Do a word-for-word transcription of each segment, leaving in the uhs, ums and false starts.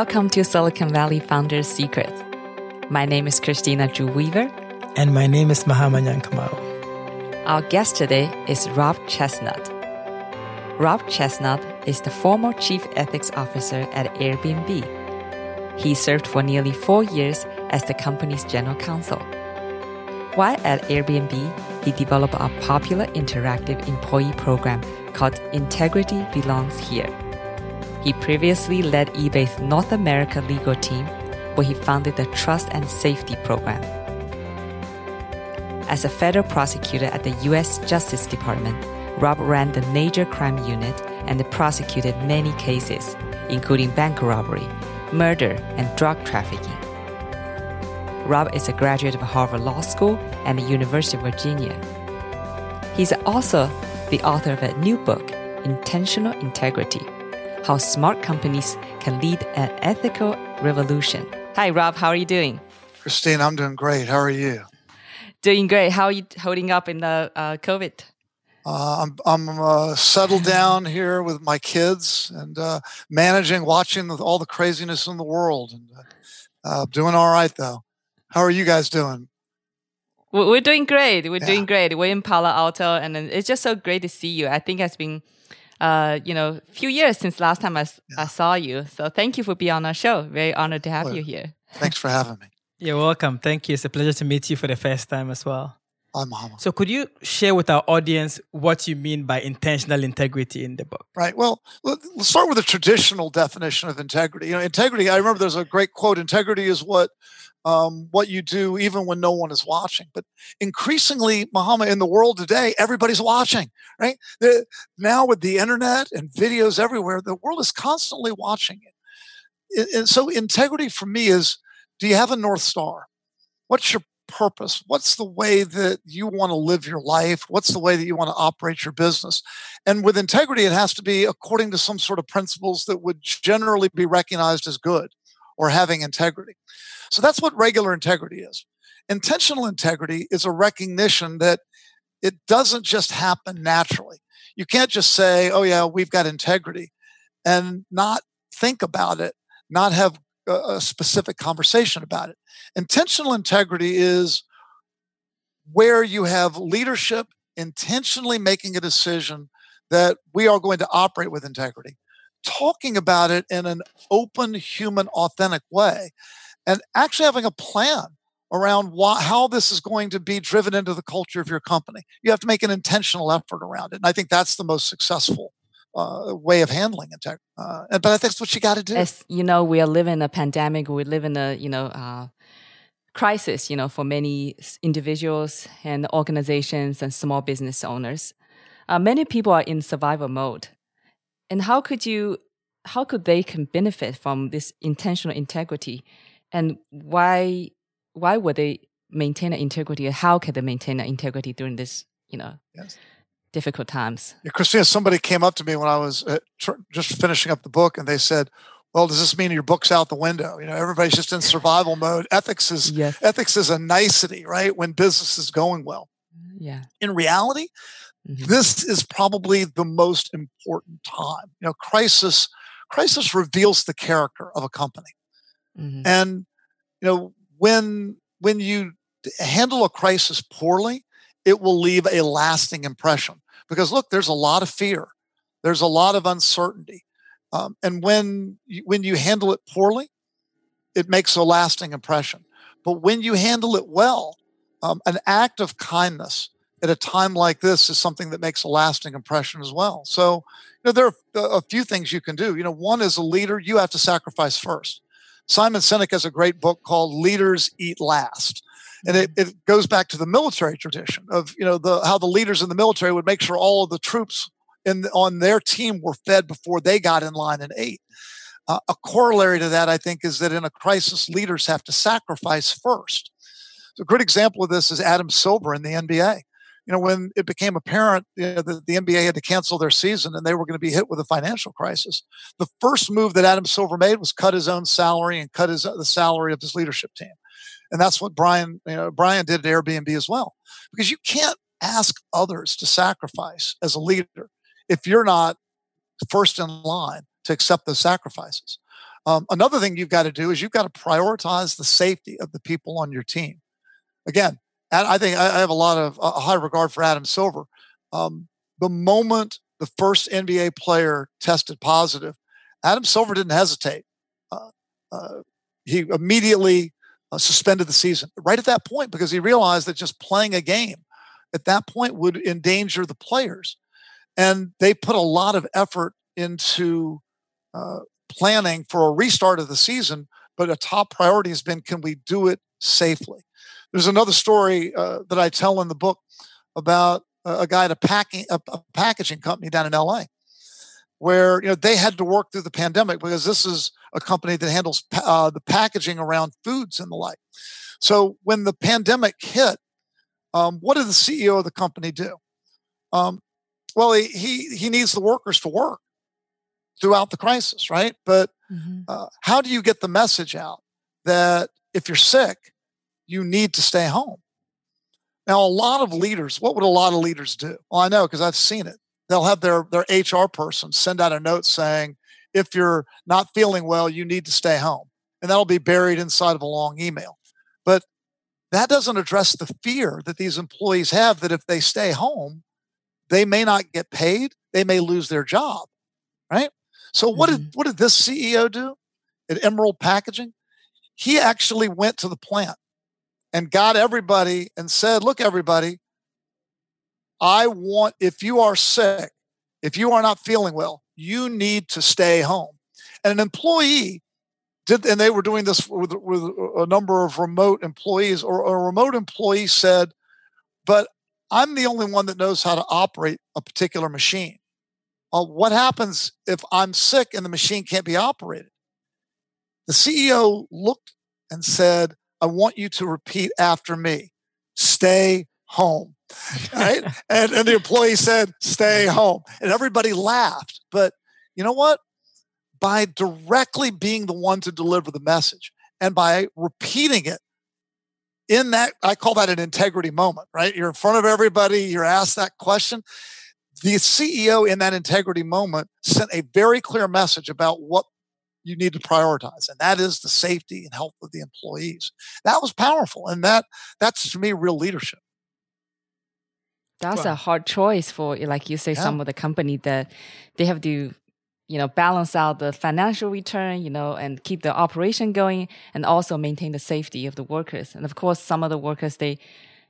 Welcome to Silicon Valley Founders Secrets. My name is Christina Drew Weaver. And my name is Mahamanyan Kamau. Our guest today is Rob Chestnut. Rob Chestnut is the former Chief Ethics Officer at Airbnb. He served for nearly four years as the company's General Counsel. While at Airbnb, he developed a popular interactive employee program called Integrity Belongs Here. He previously led eBay's North America legal team, where he founded the Trust and Safety Program. As a federal prosecutor at the U S Justice Department, Rob ran the major crime unit and prosecuted many cases, including bank robbery, murder, and drug trafficking. Rob is a graduate of Harvard Law School and the University of Virginia. He's also the author of a new book, Intentional Integrity: How Smart Companies Can Lead an Ethical Revolution. Hi, Rob. How are you doing? Christine, I'm doing great. How are you? Doing great. How are you holding up in the uh, COVID? Uh, I'm, I'm uh, settled down here with my kids and uh, managing, watching all the craziness in the world. And uh, doing all right, though. How are you guys doing? We're doing great. We're yeah. doing great. We're in Palo Alto, and it's just so great to see you. I think it's been, uh, you know, a few years since last time I, yeah. I saw you. So thank you for being on our show. Very honored to have well, you here. Thanks for having me. You're welcome. Thank you. It's a pleasure to meet you for the first time as well. I'm honored. So could you share with our audience what you mean by intentional integrity in the book? Right. Well, let's start with a traditional definition of integrity. You know, integrity, I remember there's a great quote, integrity is what Um, what you do even when no one is watching. But increasingly, Muhammad, in the world today, everybody's watching, right? The, now with the internet and videos everywhere, the world is constantly watching it. And so integrity for me is, do you have a North Star? What's your purpose? What's the way that you want to live your life? What's the way that you want to operate your business? And with integrity, it has to be according to some sort of principles that would generally be recognized as good or having integrity. So that's what regular integrity is. Intentional integrity is a recognition that it doesn't just happen naturally. You can't just say, oh yeah, we've got integrity, and not think about it, not have a specific conversation about it. Intentional integrity is where you have leadership intentionally making a decision that we are going to operate with integrity, talking about it in an open, human, authentic way, and actually having a plan around why, how this is going to be driven into the culture of your company. You have to make an intentional effort around it. And I think that's the most successful uh, way of handling it. Uh, but I think that's what you got to do. As you know, we are living in a pandemic. We live in a, you know, uh, crisis, you know, for many individuals and organizations and small business owners. Uh, many people are in survival mode. And how could you, how could they can benefit from this intentional integrity? And why, why would they maintain an integrity? How can they maintain an integrity during this, you know, yes. difficult times? Yeah, Christina, somebody came up to me when I was uh, tr- just finishing up the book, and they said, "Well, does this mean your book's out the window? You know, everybody's just in survival mode. Ethics is yes. ethics is a nicety, right? When business is going well." Yeah. In reality, mm-hmm. this is probably the most important time. You know, crisis crisis reveals the character of a company. Mm-hmm. And, you know, when when you handle a crisis poorly, it will leave a lasting impression. Because, look, there's a lot of fear. There's a lot of uncertainty. Um, and when you, when you handle it poorly, it makes a lasting impression. But when you handle it well, um, an act of kindness at a time like this is something that makes a lasting impression as well. So, you know, there are a few things you can do. You know, one is, a leader, you have to sacrifice first. Simon Sinek has a great book called Leaders Eat Last. And it, it goes back to the military tradition of, you know, the, how the leaders in the military would make sure all of the troops in, on their team were fed before they got in line and ate. Uh, a corollary to that, I think, is that in a crisis, leaders have to sacrifice first. So a great example of this is Adam Silver in the N B A. You know, when it became apparent, you know, that the N B A had to cancel their season and they were going to be hit with a financial crisis, the first move that Adam Silver made was cut his own salary and cut his, the salary of his leadership team. And that's what Brian, you know, Brian did at Airbnb as well. Because you can't ask others to sacrifice as a leader if you're not first in line to accept those sacrifices. Um, another thing you've got to do is you've got to prioritize the safety of the people on your team. Again, I think I have a lot of a high regard for Adam Silver. Um, the moment the first N B A player tested positive, Adam Silver didn't hesitate. Uh, uh, he immediately uh, suspended the season right at that point because he realized that just playing a game at that point would endanger the players. And they put a lot of effort into uh, planning for a restart of the season, but a top priority has been, can we do it safely? There's another story uh, that I tell in the book about uh, a guy at a, packing, a, a packaging company down in L A, where you know they had to work through the pandemic because this is a company that handles pa- uh, the packaging around foods and the like. So when the pandemic hit, um, what did the C E O of the company do? Um, well, he, he he needs the workers to work throughout the crisis, right? But mm-hmm. uh, how do you get the message out that if you're sick, you need to stay home? Now, a lot of leaders, what would a lot of leaders do? Well, I know because I've seen it. They'll have their, their H R person send out a note saying, if you're not feeling well, you need to stay home. And that'll be buried inside of a long email. But that doesn't address the fear that these employees have that if they stay home, they may not get paid. They may lose their job, right? So what mm-hmm. did what did this C E O do at Emerald Packaging? He actually went to the plant and got everybody and said, look, everybody, I want, if you are sick, if you are not feeling well, you need to stay home. And an employee did, and they were doing this with, with a number of remote employees, or a remote employee said, but I'm the only one that knows how to operate a particular machine. Uh, what happens if I'm sick and the machine can't be operated? The C E O looked and said, I want you to repeat after me, stay home, right? and, and the employee said, stay home. And everybody laughed. But you know what? By directly being the one to deliver the message and by repeating it in that, I call that an integrity moment, right? You're in front of everybody. You're asked that question. The C E O in that integrity moment sent a very clear message about what you need to prioritize, and that is the safety and health of the employees. That was powerful, and that that's to me real leadership. That's well, a hard choice for, like you say, yeah. some of the company that they have to, you know, balance out the financial return, you know, and keep the operation going, and also maintain the safety of the workers. And of course, some of the workers, they,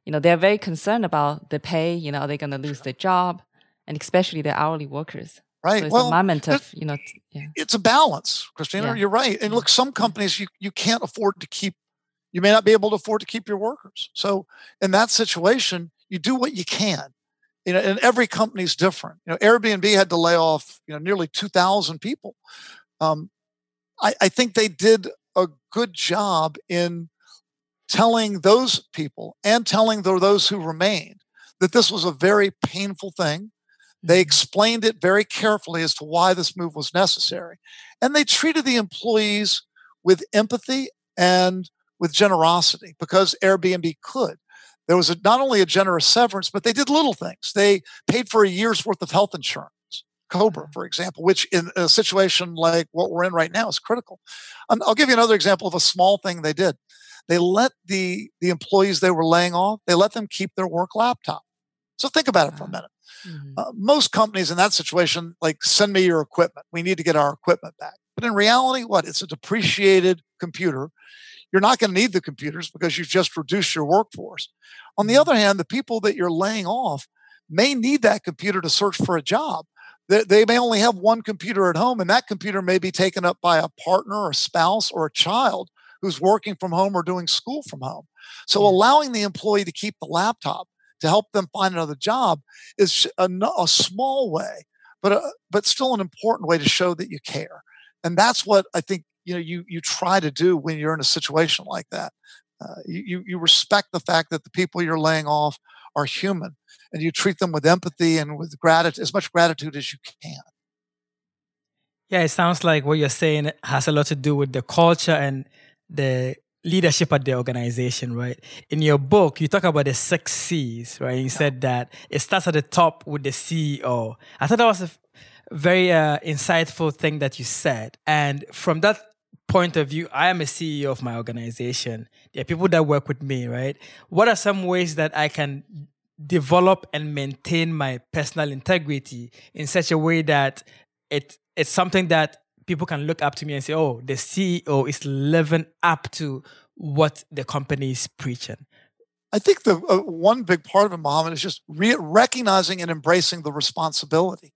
you know, they're very concerned about the pay. You know, are they going to lose sure. their job, and especially the hourly workers. Right. So it's well, a moment of, you know, yeah. it's a balance, Christina. Yeah. You're right. And look, some companies you, you can't afford to keep, you may not be able to afford to keep your workers. So in that situation, you do what you can, you know, and every company's different. You know, Airbnb had to lay off, you know, nearly two thousand people. Um, I, I think they did a good job in telling those people and telling the, those who remained that this was a very painful thing. They explained it very carefully as to why this move was necessary. And they treated the employees with empathy and with generosity because Airbnb could. There was a, not only a generous severance, but they did little things. They paid for a year's worth of health insurance, COBRA, for example, which in a situation like what we're in right now is critical. And I'll give you another example of a small thing they did. They let the, the employees they were laying off, they let them keep their work laptop. So think about it for a minute. Mm-hmm. Uh, most companies in that situation, like, send me your equipment. We need to get our equipment back. But in reality, what? It's a depreciated computer. You're not going to need the computers because you've just reduced your workforce. On the other hand, the people that you're laying off may need that computer to search for a job. They, they may only have one computer at home, and that computer may be taken up by a partner or spouse or a child who's working from home or doing school from home. So mm-hmm. allowing the employee to keep the laptop to help them find another job is a, a small way, but a, but still an important way to show that you care. And that's what I think you know you you try to do when you're in a situation like that. Uh, you you respect the fact that the people you're laying off are human, and you treat them with empathy and with gratitude, as much gratitude as you can. Yeah, it sounds like what you're saying has a lot to do with the culture and the leadership at the organization, right? In your book, you talk about the six C's, right? You yeah. said that it starts at the top with the C E O. I thought that was a very uh, insightful thing that you said. And from that point of view, I am a C E O of my organization. There are people that work with me, right? What are some ways that I can develop and maintain my personal integrity in such a way that it it's something that people can look up to me and say, oh, the C E O is living up to what the company is preaching? I think the uh, one big part of it, Mahaman, is just re- recognizing and embracing the responsibility.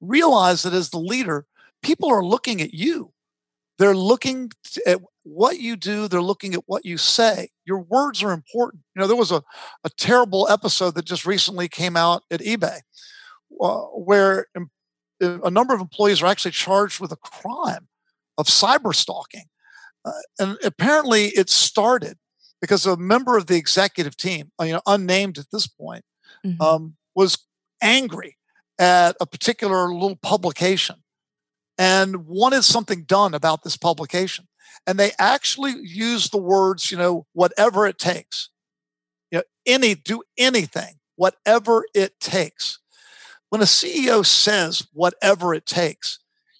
Realize that as the leader, people are looking at you. They're looking at what you do. They're looking at what you say. Your words are important. You know, there was a, a terrible episode that just recently came out at eBay uh, where em- a number of employees are actually charged with a crime of cyber stalking. Uh, and apparently it started because a member of the executive team, you know, unnamed at this point, mm-hmm. um, was angry at a particular little publication and wanted something done about this publication. And they actually used the words, you know, whatever it takes, you know, any, do anything, whatever it takes. When a C E O says whatever it takes,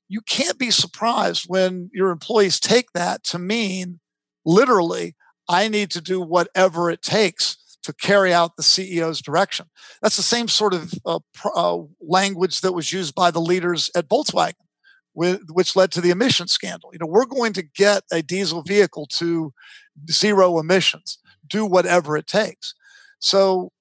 you can't be surprised when your employees take that to mean literally, I need to do whatever it takes to carry out the C E O's direction. That's the same sort of uh, pr- uh, language that was used by the leaders at Volkswagen, which led to the emission scandal. You know, we're going to get a diesel vehicle to zero emissions. Do whatever it takes. So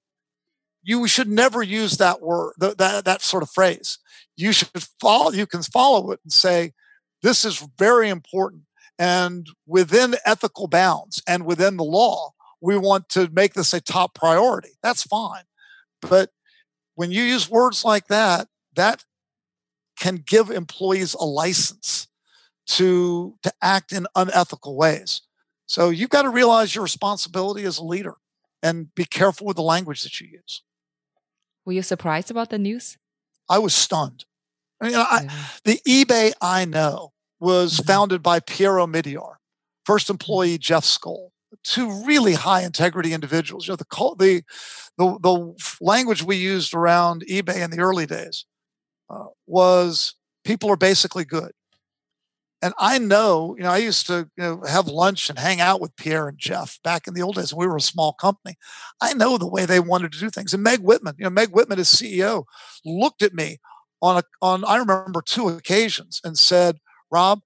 you should never use that word, th- that, that sort of phrase. You should follow. You can follow it and say, this is very important. And within ethical bounds and within the law, we want to make this a top priority. That's fine. But when you use words like that, that can give employees a license to, to act in unethical ways. So you've got to realize your responsibility as a leader and be careful with the language that you use. Were you surprised about the news? I was stunned. I mean, I, yeah. The eBay I know was mm-hmm. founded by Pierre Omidyar, first employee Jeff Skoll, two really high integrity individuals. You know, the, the, the, the language we used around eBay in the early days Uh, was people are basically good. And I know, you know, I used to you know, have lunch and hang out with Pierre and Jeff back in the old days when we were a small company. I know the way they wanted to do things. And Meg Whitman, you know, Meg Whitman as C E O looked at me on, a, on I remember two occasions and said, Rob,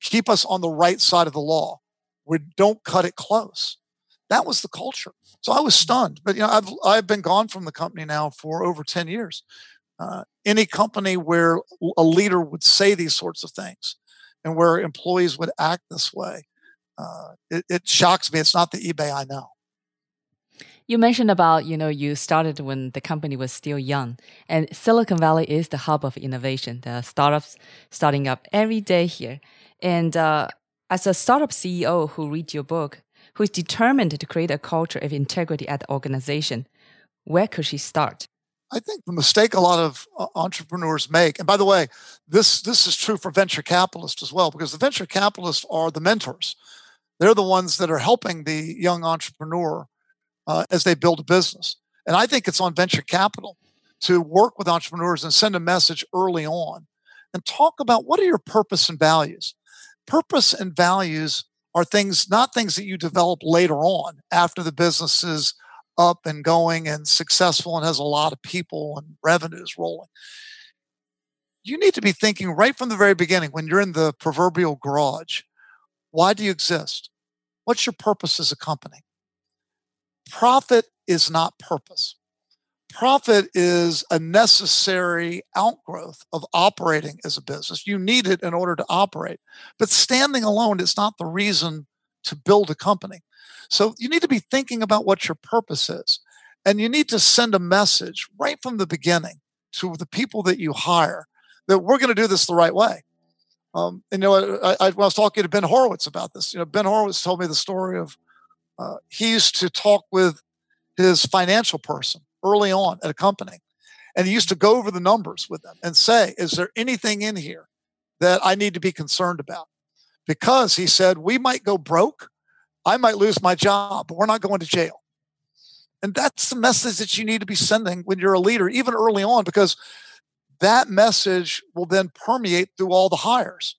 keep us on the right side of the law. We don't cut it close. That was the culture. So I was stunned. But, you know, I've, I've been gone from the company now for over ten years. Uh, any company where a leader would say these sorts of things and where employees would act this way, uh, it, it shocks me. It's not the eBay I know. You mentioned about, you know, you started when the company was still young, and Silicon Valley is the hub of innovation. There are startups starting up every day here. And uh, as a startup C E O who read your book, who is determined to create a culture of integrity at the organization, where could she start? I think the mistake a lot of uh, entrepreneurs make, and by the way, this this is true for venture capitalists as well, because the venture capitalists are the mentors. They're the ones that are helping the young entrepreneur uh, as they build a business. And I think it's on venture capital to work with entrepreneurs and send a message early on and talk about what are your purpose and values. Purpose and values are things, not things that you develop later on after the business is up and going and successful and has a lot of people and revenues rolling. You need to be thinking right from the very beginning when you're in the proverbial garage, why do you exist? What's your purpose as a company? Profit is not purpose. Profit is a necessary outgrowth of operating as a business. You need it in order to operate. But standing alone is not the reason to build a company. So you need to be thinking about what your purpose is, and you need to send a message right from the beginning to the people that you hire that we're going to do this the right way. Um, and, you know, I, I, I was talking to Ben Horowitz about this. You know, Ben Horowitz told me the story of uh, he used to talk with his financial person early on at a company, and he used to go over the numbers with them and say, "Is there anything in here that I need to be concerned about?" Because he said we might go broke. I might lose my job, but we're not going to jail. And that's the message that you need to be sending when you're a leader, even early on, because that message will then permeate through all the hires.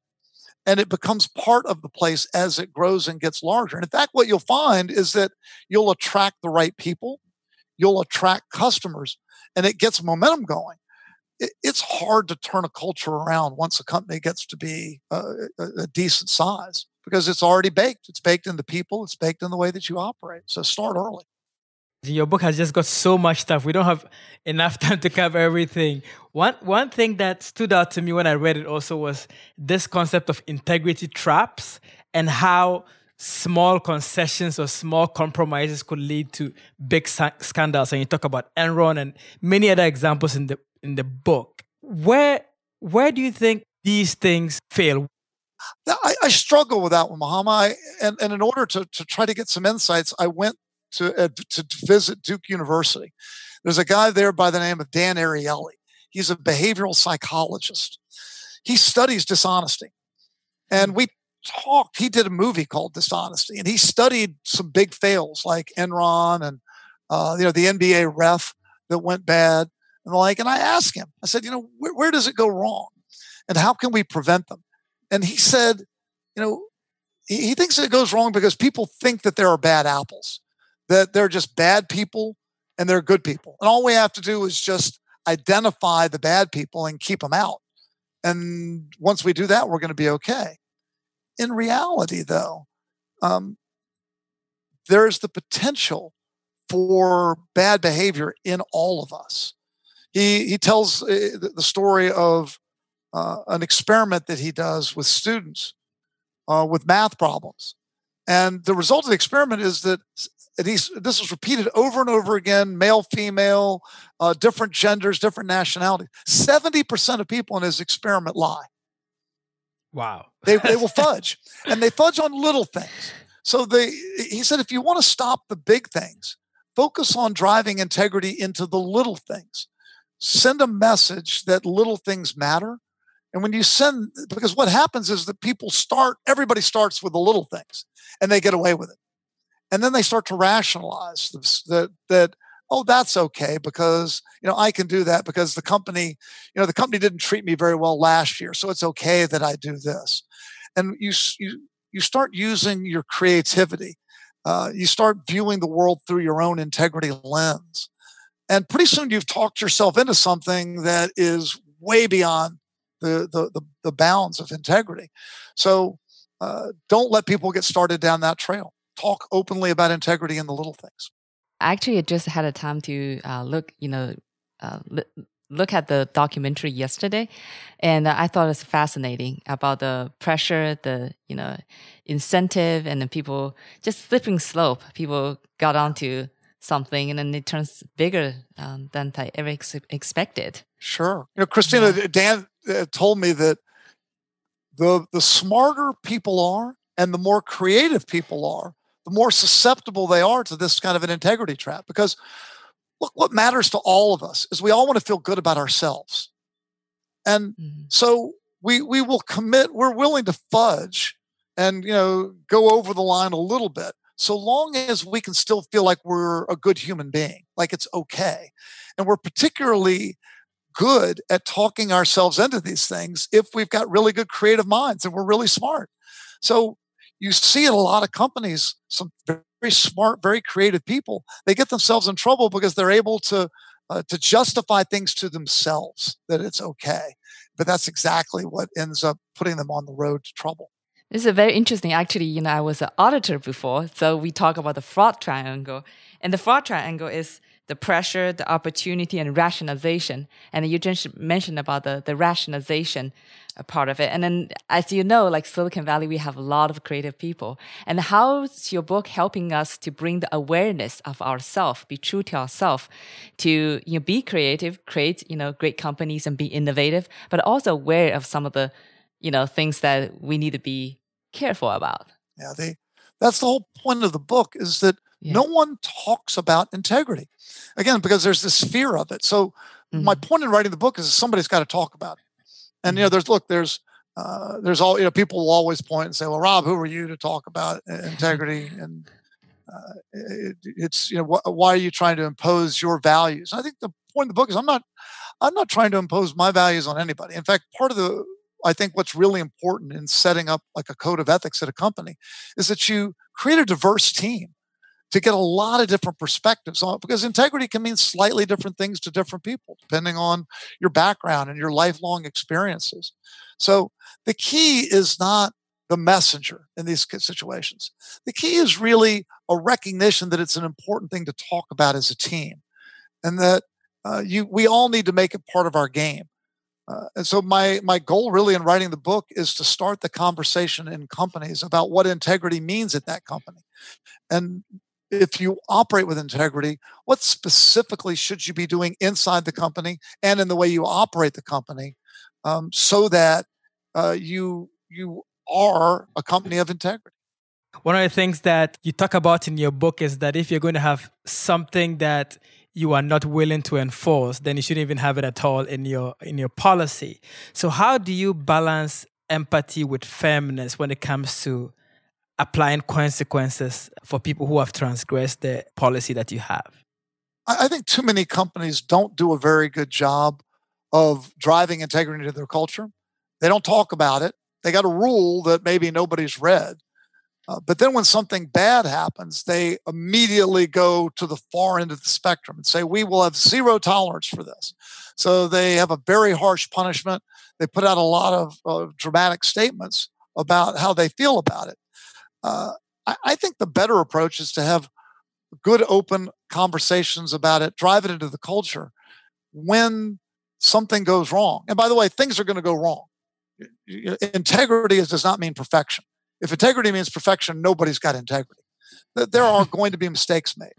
and it becomes part of the place as it grows and gets larger. And in fact, what you'll find is that you'll attract the right people, you'll attract customers, and it gets momentum going. It's hard to turn a culture around once a company gets to be a, a decent size, because it's already baked. It's baked in the people. It's baked in the way that you operate. So start early. Your book has just got so much stuff. We don't have enough time to cover everything. One one thing that stood out to me when I read it also was this concept of integrity traps and how small concessions or small compromises could lead to big scandals. And you talk about Enron and many other examples in the in the book. Where where do you think these things fail? I, I struggle with that one, Mahama. I, and, and in order to, to try to get some insights, I went to, uh, to to visit Duke University. There's a guy there by the name of Dan Ariely. He's a behavioral psychologist. He studies dishonesty. And we talked, he did a movie called Dishonesty, and he studied some big fails like Enron and uh, you know the N B A ref that went bad. And like, and I asked him, I said, you know, where, where does it go wrong? And how can we prevent them? And he said, you know, he, he thinks it goes wrong because people think that there are bad apples, that they're just bad people and they're good people. And all we have to do is just identify the bad people and keep them out. And once we do that, we're going to be okay. In reality, though, um, there's the potential for bad behavior in all of us. He he tells the story of uh, an experiment that he does with students uh, with math problems. And the result of the experiment is that these, this is repeated over and over again, male, female, uh, different genders, different nationalities. seventy percent of people in his experiment lie. Wow. They they will fudge. And they fudge on little things. So they, he said, if you want to stop the big things, focus on driving integrity into the little things. Send a message that little things matter. And when you send, because what happens is that people start, everybody starts with the little things and they get away with it. And then they start to rationalize that, that, oh, that's okay because, you know, I can do that because the company, you know, the company didn't treat me very well last year. So it's okay that I do this. And you, you, you start using your creativity. Uh, you start viewing the world through your own integrity lens. And pretty soon you've talked yourself into something that is way beyond the the, the, the bounds of integrity. So uh, don't let people get started down that trail. Talk openly about integrity and the little things. Actually, I just had a time to uh, look, you know, uh, l- look at the documentary yesterday, and I thought it was fascinating about the pressure, the you know, incentive, and the people just slipping slope. People got onto something, and then it turns bigger um, than I ever ex- expected. Sure, you know, Christina, yeah. Dan uh, told me that the the smarter people are, and the more creative people are, the more susceptible they are to this kind of an integrity trap. Because look, what matters to all of us is we all want to feel good about ourselves, and mm-hmm. so we we will commit. We're willing to fudge, and you know, go over the line a little bit. So long as we can still feel like we're a good human being, like it's okay. And we're particularly good at talking ourselves into these things if we've got really good creative minds and we're really smart. So you see in a lot of companies, some very smart, very creative people, they get themselves in trouble because they're able to uh, to justify things to themselves that it's okay. But that's exactly what ends up putting them on the road to trouble. This is very interesting. Actually, you know, I was an auditor before, so we talk about the fraud triangle. And the fraud triangle is the pressure, the opportunity, and rationalization. And you just mentioned about the, the rationalization part of it. And then, as you know, like Silicon Valley, we have a lot of creative people. And how's your book helping us to bring the awareness of ourselves, be true to ourselves, to you know, be creative, create you know great companies, and be innovative, but also aware of some of the you know things that we need to be careful about. Yeah, they, that's the whole point of the book is that yeah. no one talks about integrity. Again, because there's this fear of it. So mm-hmm. my point in writing the book is somebody's got to talk about it. And you know, there's look, there's uh, there's all you know, people will always point and say, "Well, Rob, who are you to talk about integrity?" And uh, it, it's you know, wh- why are you trying to impose your values? And I think the point of the book is I'm not I'm not trying to impose my values on anybody. In fact, part of the I think what's really important in setting up like a code of ethics at a company is that you create a diverse team to get a lot of different perspectives on it, because integrity can mean slightly different things to different people, depending on your background and your lifelong experiences. So the key is not the messenger in these situations. The key is really a recognition that it's an important thing to talk about as a team, and that uh, you we all need to make it part of our game. Uh, and so my my goal really in writing the book is to start the conversation in companies about what integrity means at that company. And if you operate with integrity, what specifically should you be doing inside the company and in the way you operate the company, um, so that uh, you you are a company of integrity? One of the things that you talk about in your book is that if you're going to have something that you are not willing to enforce, then you shouldn't even have it at all in your in your policy. So how do you balance empathy with firmness when it comes to applying consequences for people who have transgressed the policy that you have? I think too many companies don't do a very good job of driving integrity into their culture. They don't talk about it. They got a rule that maybe nobody's read. Uh, but then when something bad happens, they immediately go to the far end of the spectrum and say, we will have zero tolerance for this. So they have a very harsh punishment. They put out a lot of uh, dramatic statements about how they feel about it. Uh, I, I think the better approach is to have good, open conversations about it, drive it into the culture when something goes wrong. And by the way, things are going to go wrong. Integrity is, does not mean perfection. If integrity means perfection, nobody's got integrity. There are going to be mistakes made.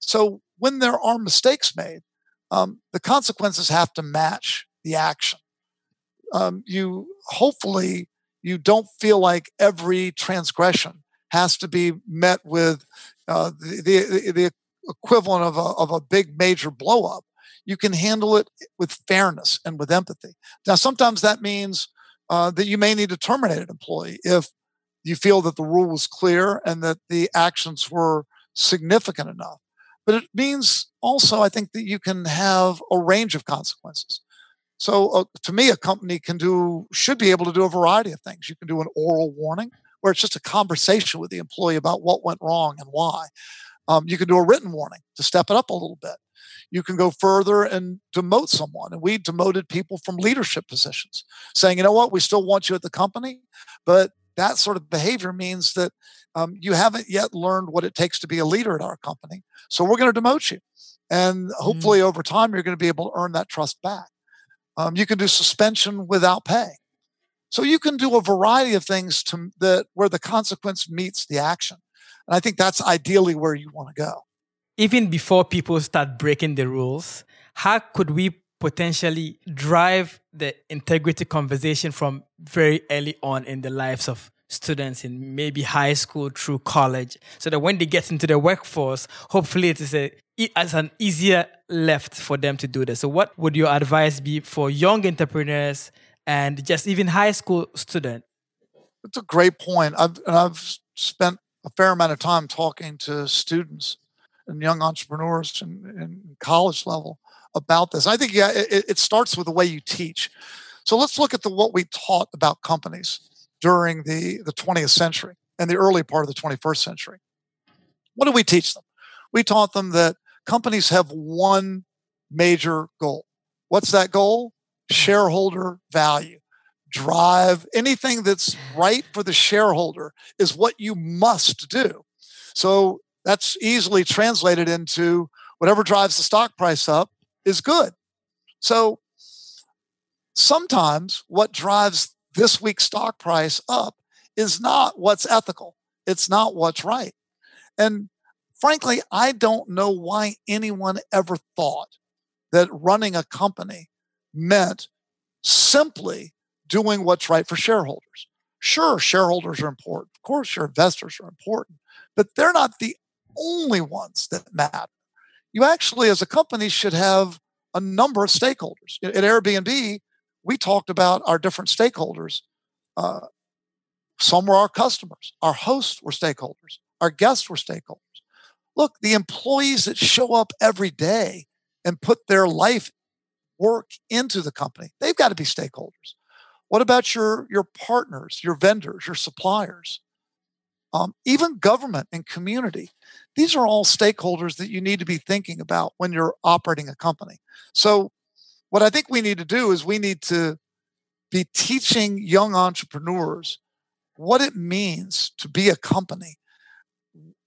So when there are mistakes made, um, the consequences have to match the action. Um, you hopefully you don't feel like every transgression has to be met with uh, the, the the equivalent of a of a big major blow up. You can handle it with fairness and with empathy. Now, sometimes that means uh, that you may need to terminate an employee if you feel that the rule was clear and that the actions were significant enough. But it means also, I think, that you can have a range of consequences. So uh, to me, a company can do, should be able to do a variety of things. You can do an oral warning where it's just a conversation with the employee about what went wrong and why. Um, you can do a written warning to step it up a little bit. You can go further and demote someone. And we demoted people from leadership positions, saying, you know what, we still want you at the company, but that sort of behavior means that um, you haven't yet learned what it takes to be a leader at our company. So we're going to demote you. And hopefully mm. over time, you're going to be able to earn that trust back. Um, you can do suspension without pay. So you can do a variety of things to that where the consequence meets the action. And I think that's ideally where you want to go. Even before people start breaking the rules, how could we potentially drive the integrity conversation from very early on in the lives of students in maybe high school through college, so that when they get into the workforce, hopefully it is a, as an easier left for them to do this? So what would your advice be for young entrepreneurs and just even high school students? It's a great point. I've, and I've spent a fair amount of time talking to students and young entrepreneurs in, in college level about this. I think yeah, it, it starts with the way you teach. So let's look at the what we taught about companies during the, the twentieth century and the early part of the twenty-first century. What did we teach them? We taught them that companies have one major goal. What's that goal? Shareholder value. Drive. Anything that's right for the shareholder is what you must do. So that's easily translated into whatever drives the stock price up is good. So sometimes what drives this week's stock price up is not what's ethical. It's not what's right. And frankly, I don't know why anyone ever thought that running a company meant simply doing what's right for shareholders. Sure, shareholders are important. Of course, your investors are important, but they're not the only ones that matter. You actually, as a company, should have a number of stakeholders. At Airbnb, we talked about our different stakeholders. Uh, some were our customers. Our hosts were stakeholders. Our guests were stakeholders. Look, the employees that show up every day and put their life work into the company, they've got to be stakeholders. What about your, your partners, your vendors, your suppliers, um, even government and community? These are all stakeholders that you need to be thinking about when you're operating a company. So what I think we need to do is we need to be teaching young entrepreneurs what it means to be a company.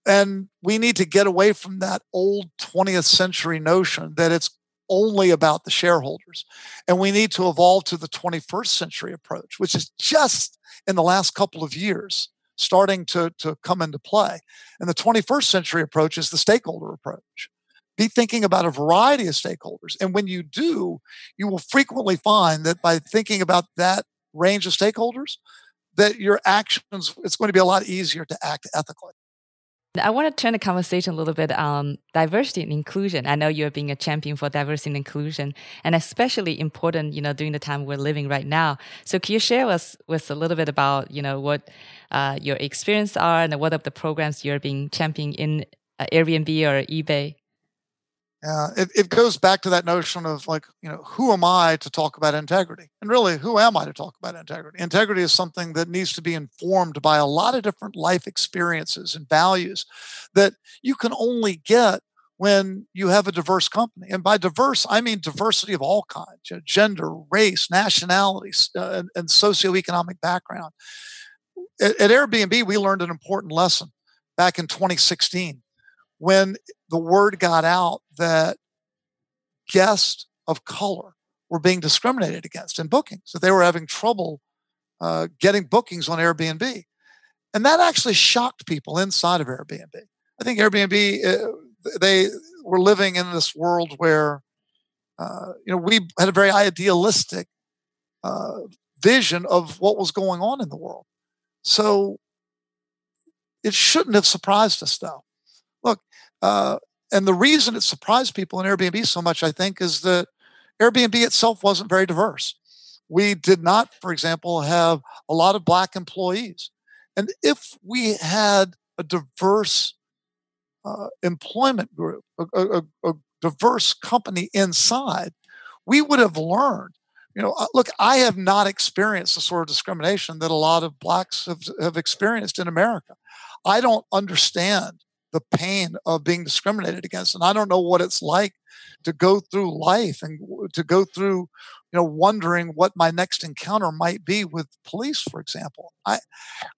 And we need to get away from that old twentieth century notion that it's only about the shareholders. And we need to evolve to the twenty-first century approach, which is just in the last couple of years starting to, to come into play. And the twenty-first century approach is the stakeholder approach. Be thinking about a variety of stakeholders. And when you do, you will frequently find that by thinking about that range of stakeholders, that your actions, it's going to be a lot easier to act ethically. I want to turn the conversation a little bit on diversity and inclusion. I know you're being a champion for diversity and inclusion, and especially important, you know, during the time we're living right now. So can you share us with a little bit about, you know, what uh, your experience are and what of the programs you're being championing in uh, Airbnb or eBay? Yeah, uh, it, it goes back to that notion of like, you know, who am I to talk about integrity? And really, who am I to talk about integrity? Integrity is something that needs to be informed by a lot of different life experiences and values that you can only get when you have a diverse company. And by diverse, I mean diversity of all kinds, you know, gender, race, nationality, uh, and, and socioeconomic background. At, at Airbnb, we learned an important lesson back in twenty sixteen. When the word got out that guests of color were being discriminated against in bookings, that they were having trouble uh, getting bookings on Airbnb. And that actually shocked people inside of Airbnb. I think Airbnb, uh, they were living in this world where, uh, you know, we had a very idealistic uh, vision of what was going on in the world. So it shouldn't have surprised us though. Look, uh, and the reason it surprised people in Airbnb so much, I think, is that Airbnb itself wasn't very diverse. We did not, for example, have a lot of Black employees. And if we had a diverse uh, employment group, a, a, a diverse company inside, we would have learned. You know, look, I have not experienced the sort of discrimination that a lot of Blacks have, have experienced in America. I don't understand the pain of being discriminated against. And I don't know what it's like to go through life and to go through, you know, wondering what my next encounter might be with police, for example. I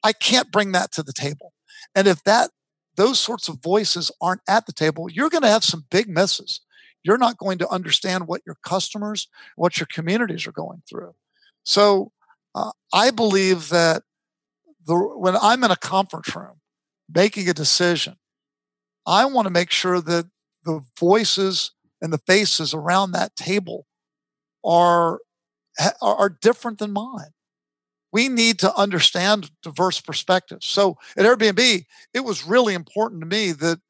I can't bring that to the table. And if that those sorts of voices aren't at the table, you're going to have some big misses. You're not going to understand what your customers, what your communities are going through. So uh, I believe that the when I'm in a conference room making a decision, I want to make sure that the voices and the faces around that table are, are different than mine. We need to understand diverse perspectives. So at Airbnb, it was really important to me that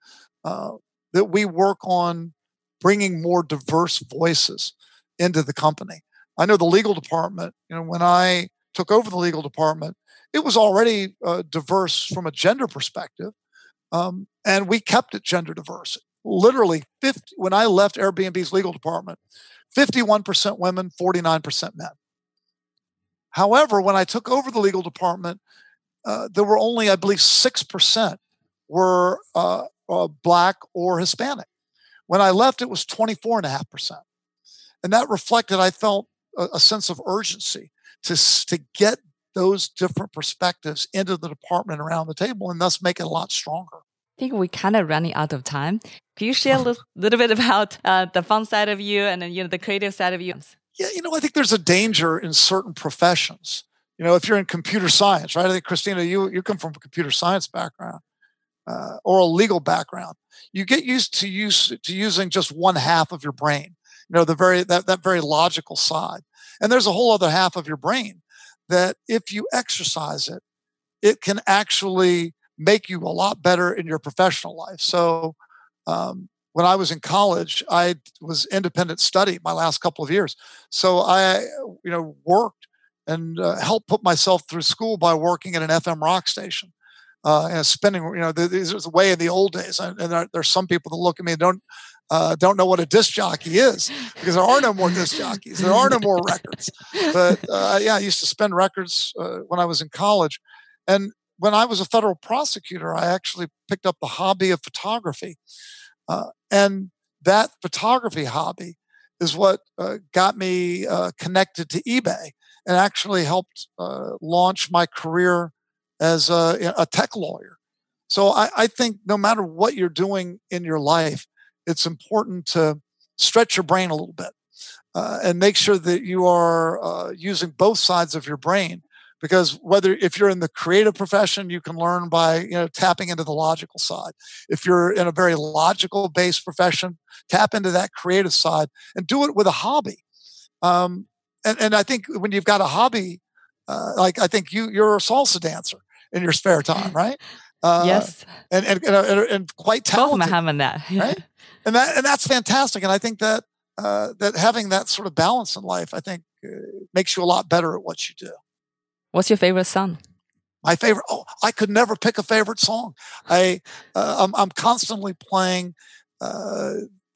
uh, that we work on bringing more diverse voices into the company. I know the legal department, you know, when I took over the legal department, it was already uh, diverse from a gender perspective. Um, and we kept it gender diverse. Literally, fifty, when I left Airbnb's legal department, fifty-one percent women, forty-nine percent men. However, when I took over the legal department, uh, there were only, I believe, six percent were uh, uh, Black or Hispanic. When I left, it was twenty-four point five percent. And that reflected, I felt, a, a sense of urgency to, to get those different perspectives into the department around the table and thus make it a lot stronger. I think we're kind of running out of time. Can you share a little, little bit about uh, the fun side of you and then, you know, the creative side of you? Yeah, you know, I think there's a danger in certain professions. You know, if you're in computer science, right? I think, Christina, you, you come from a computer science background uh, or a legal background. You get used to use to using just one half of your brain, you know, the very that, that very logical side. And there's a whole other half of your brain that if you exercise it, it can actually make you a lot better in your professional life. So um, when I was in college, I was independent study my last couple of years. So I, you know, worked and uh, helped put myself through school by working at an F M rock station uh, and spending, you know, this was way in the old days. And there, there's some people that look at me and don't uh, don't know what a disc jockey is, because there are no more disc jockeys. There are no more records. But uh, yeah, I used to spend records uh, when I was in college. And when I was a federal prosecutor, I actually picked up the hobby of photography. Uh, and that photography hobby is what uh, got me uh, connected to eBay and actually helped uh, launch my career as a, a tech lawyer. So I, I think no matter what you're doing in your life, it's important to stretch your brain a little bit uh, and make sure that you are uh, using both sides of your brain. Because whether if you're in the creative profession, you can learn by you know tapping into the logical side. If you're in a very logical-based profession, tap into that creative side and do it with a hobby. Um, and, and I think when you've got a hobby, uh, like I think you you're a salsa dancer in your spare time, right? Uh, yes. And and, and and and quite talented. Both Mahamanyan that, right? And that and that's fantastic. And I think that uh, that having that sort of balance in life, I think, uh, makes you a lot better at what you do. What's your favorite song? My favorite? Oh, I could never pick a favorite song. I, uh, I'm, I'm constantly playing uh,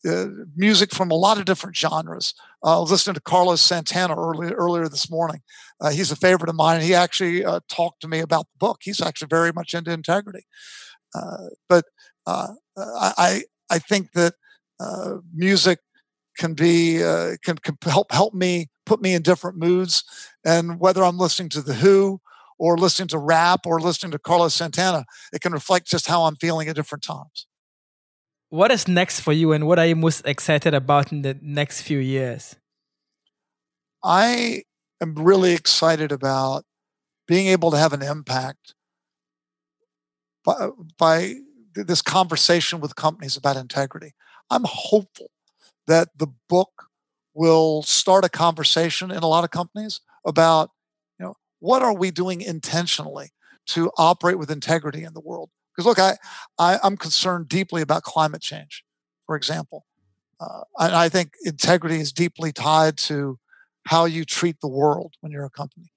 uh, music from a lot of different genres. Uh, I was listening to Carlos Santana earlier earlier this morning. Uh, he's a favorite of mine. He actually uh, talked to me about the book. He's actually very much into integrity. Uh, but uh, I I think that uh, music can be uh, can can help help me. Put me in different moods, and whether I'm listening to The Who or listening to rap or listening to Carlos Santana, it can reflect just how I'm feeling at different times. What is next for you, and what are you most excited about in the next few years? I am really excited about being able to have an impact by, by this conversation with companies about integrity. I'm hopeful that the book will start a conversation in a lot of companies about, you know, what are we doing intentionally to operate with integrity in the world? Because look, I, I I'm concerned deeply about climate change, for example. Uh, and I think integrity is deeply tied to how you treat the world when you're a company.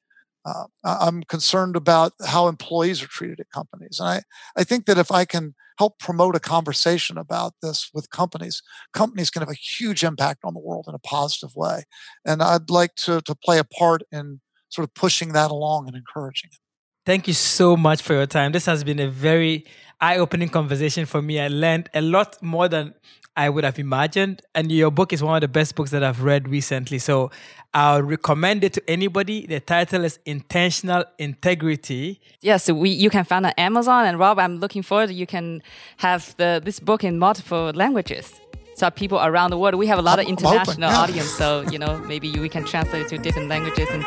Uh, I'm concerned about how employees are treated at companies. And I, I think that if I can help promote a conversation about this with companies, companies can have a huge impact on the world in a positive way. And I'd like to, to play a part in sort of pushing that along and encouraging it. Thank you so much for your time. This has been a very eye-opening conversation for me. I learned a lot more than I would have imagined. And your book is one of the best books that I've read recently. So I'll recommend it to anybody. The title is Intentional Integrity. Yeah, so we, you can find it on Amazon. And Rob, I'm looking forward to you can have the, this book in multiple languages. So people around the world, we have a lot I'm, of international yeah. audience. So, you know, maybe you, we can translate it to different languages and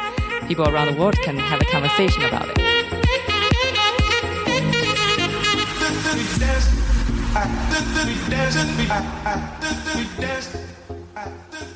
people around the world can have a conversation about it. I did the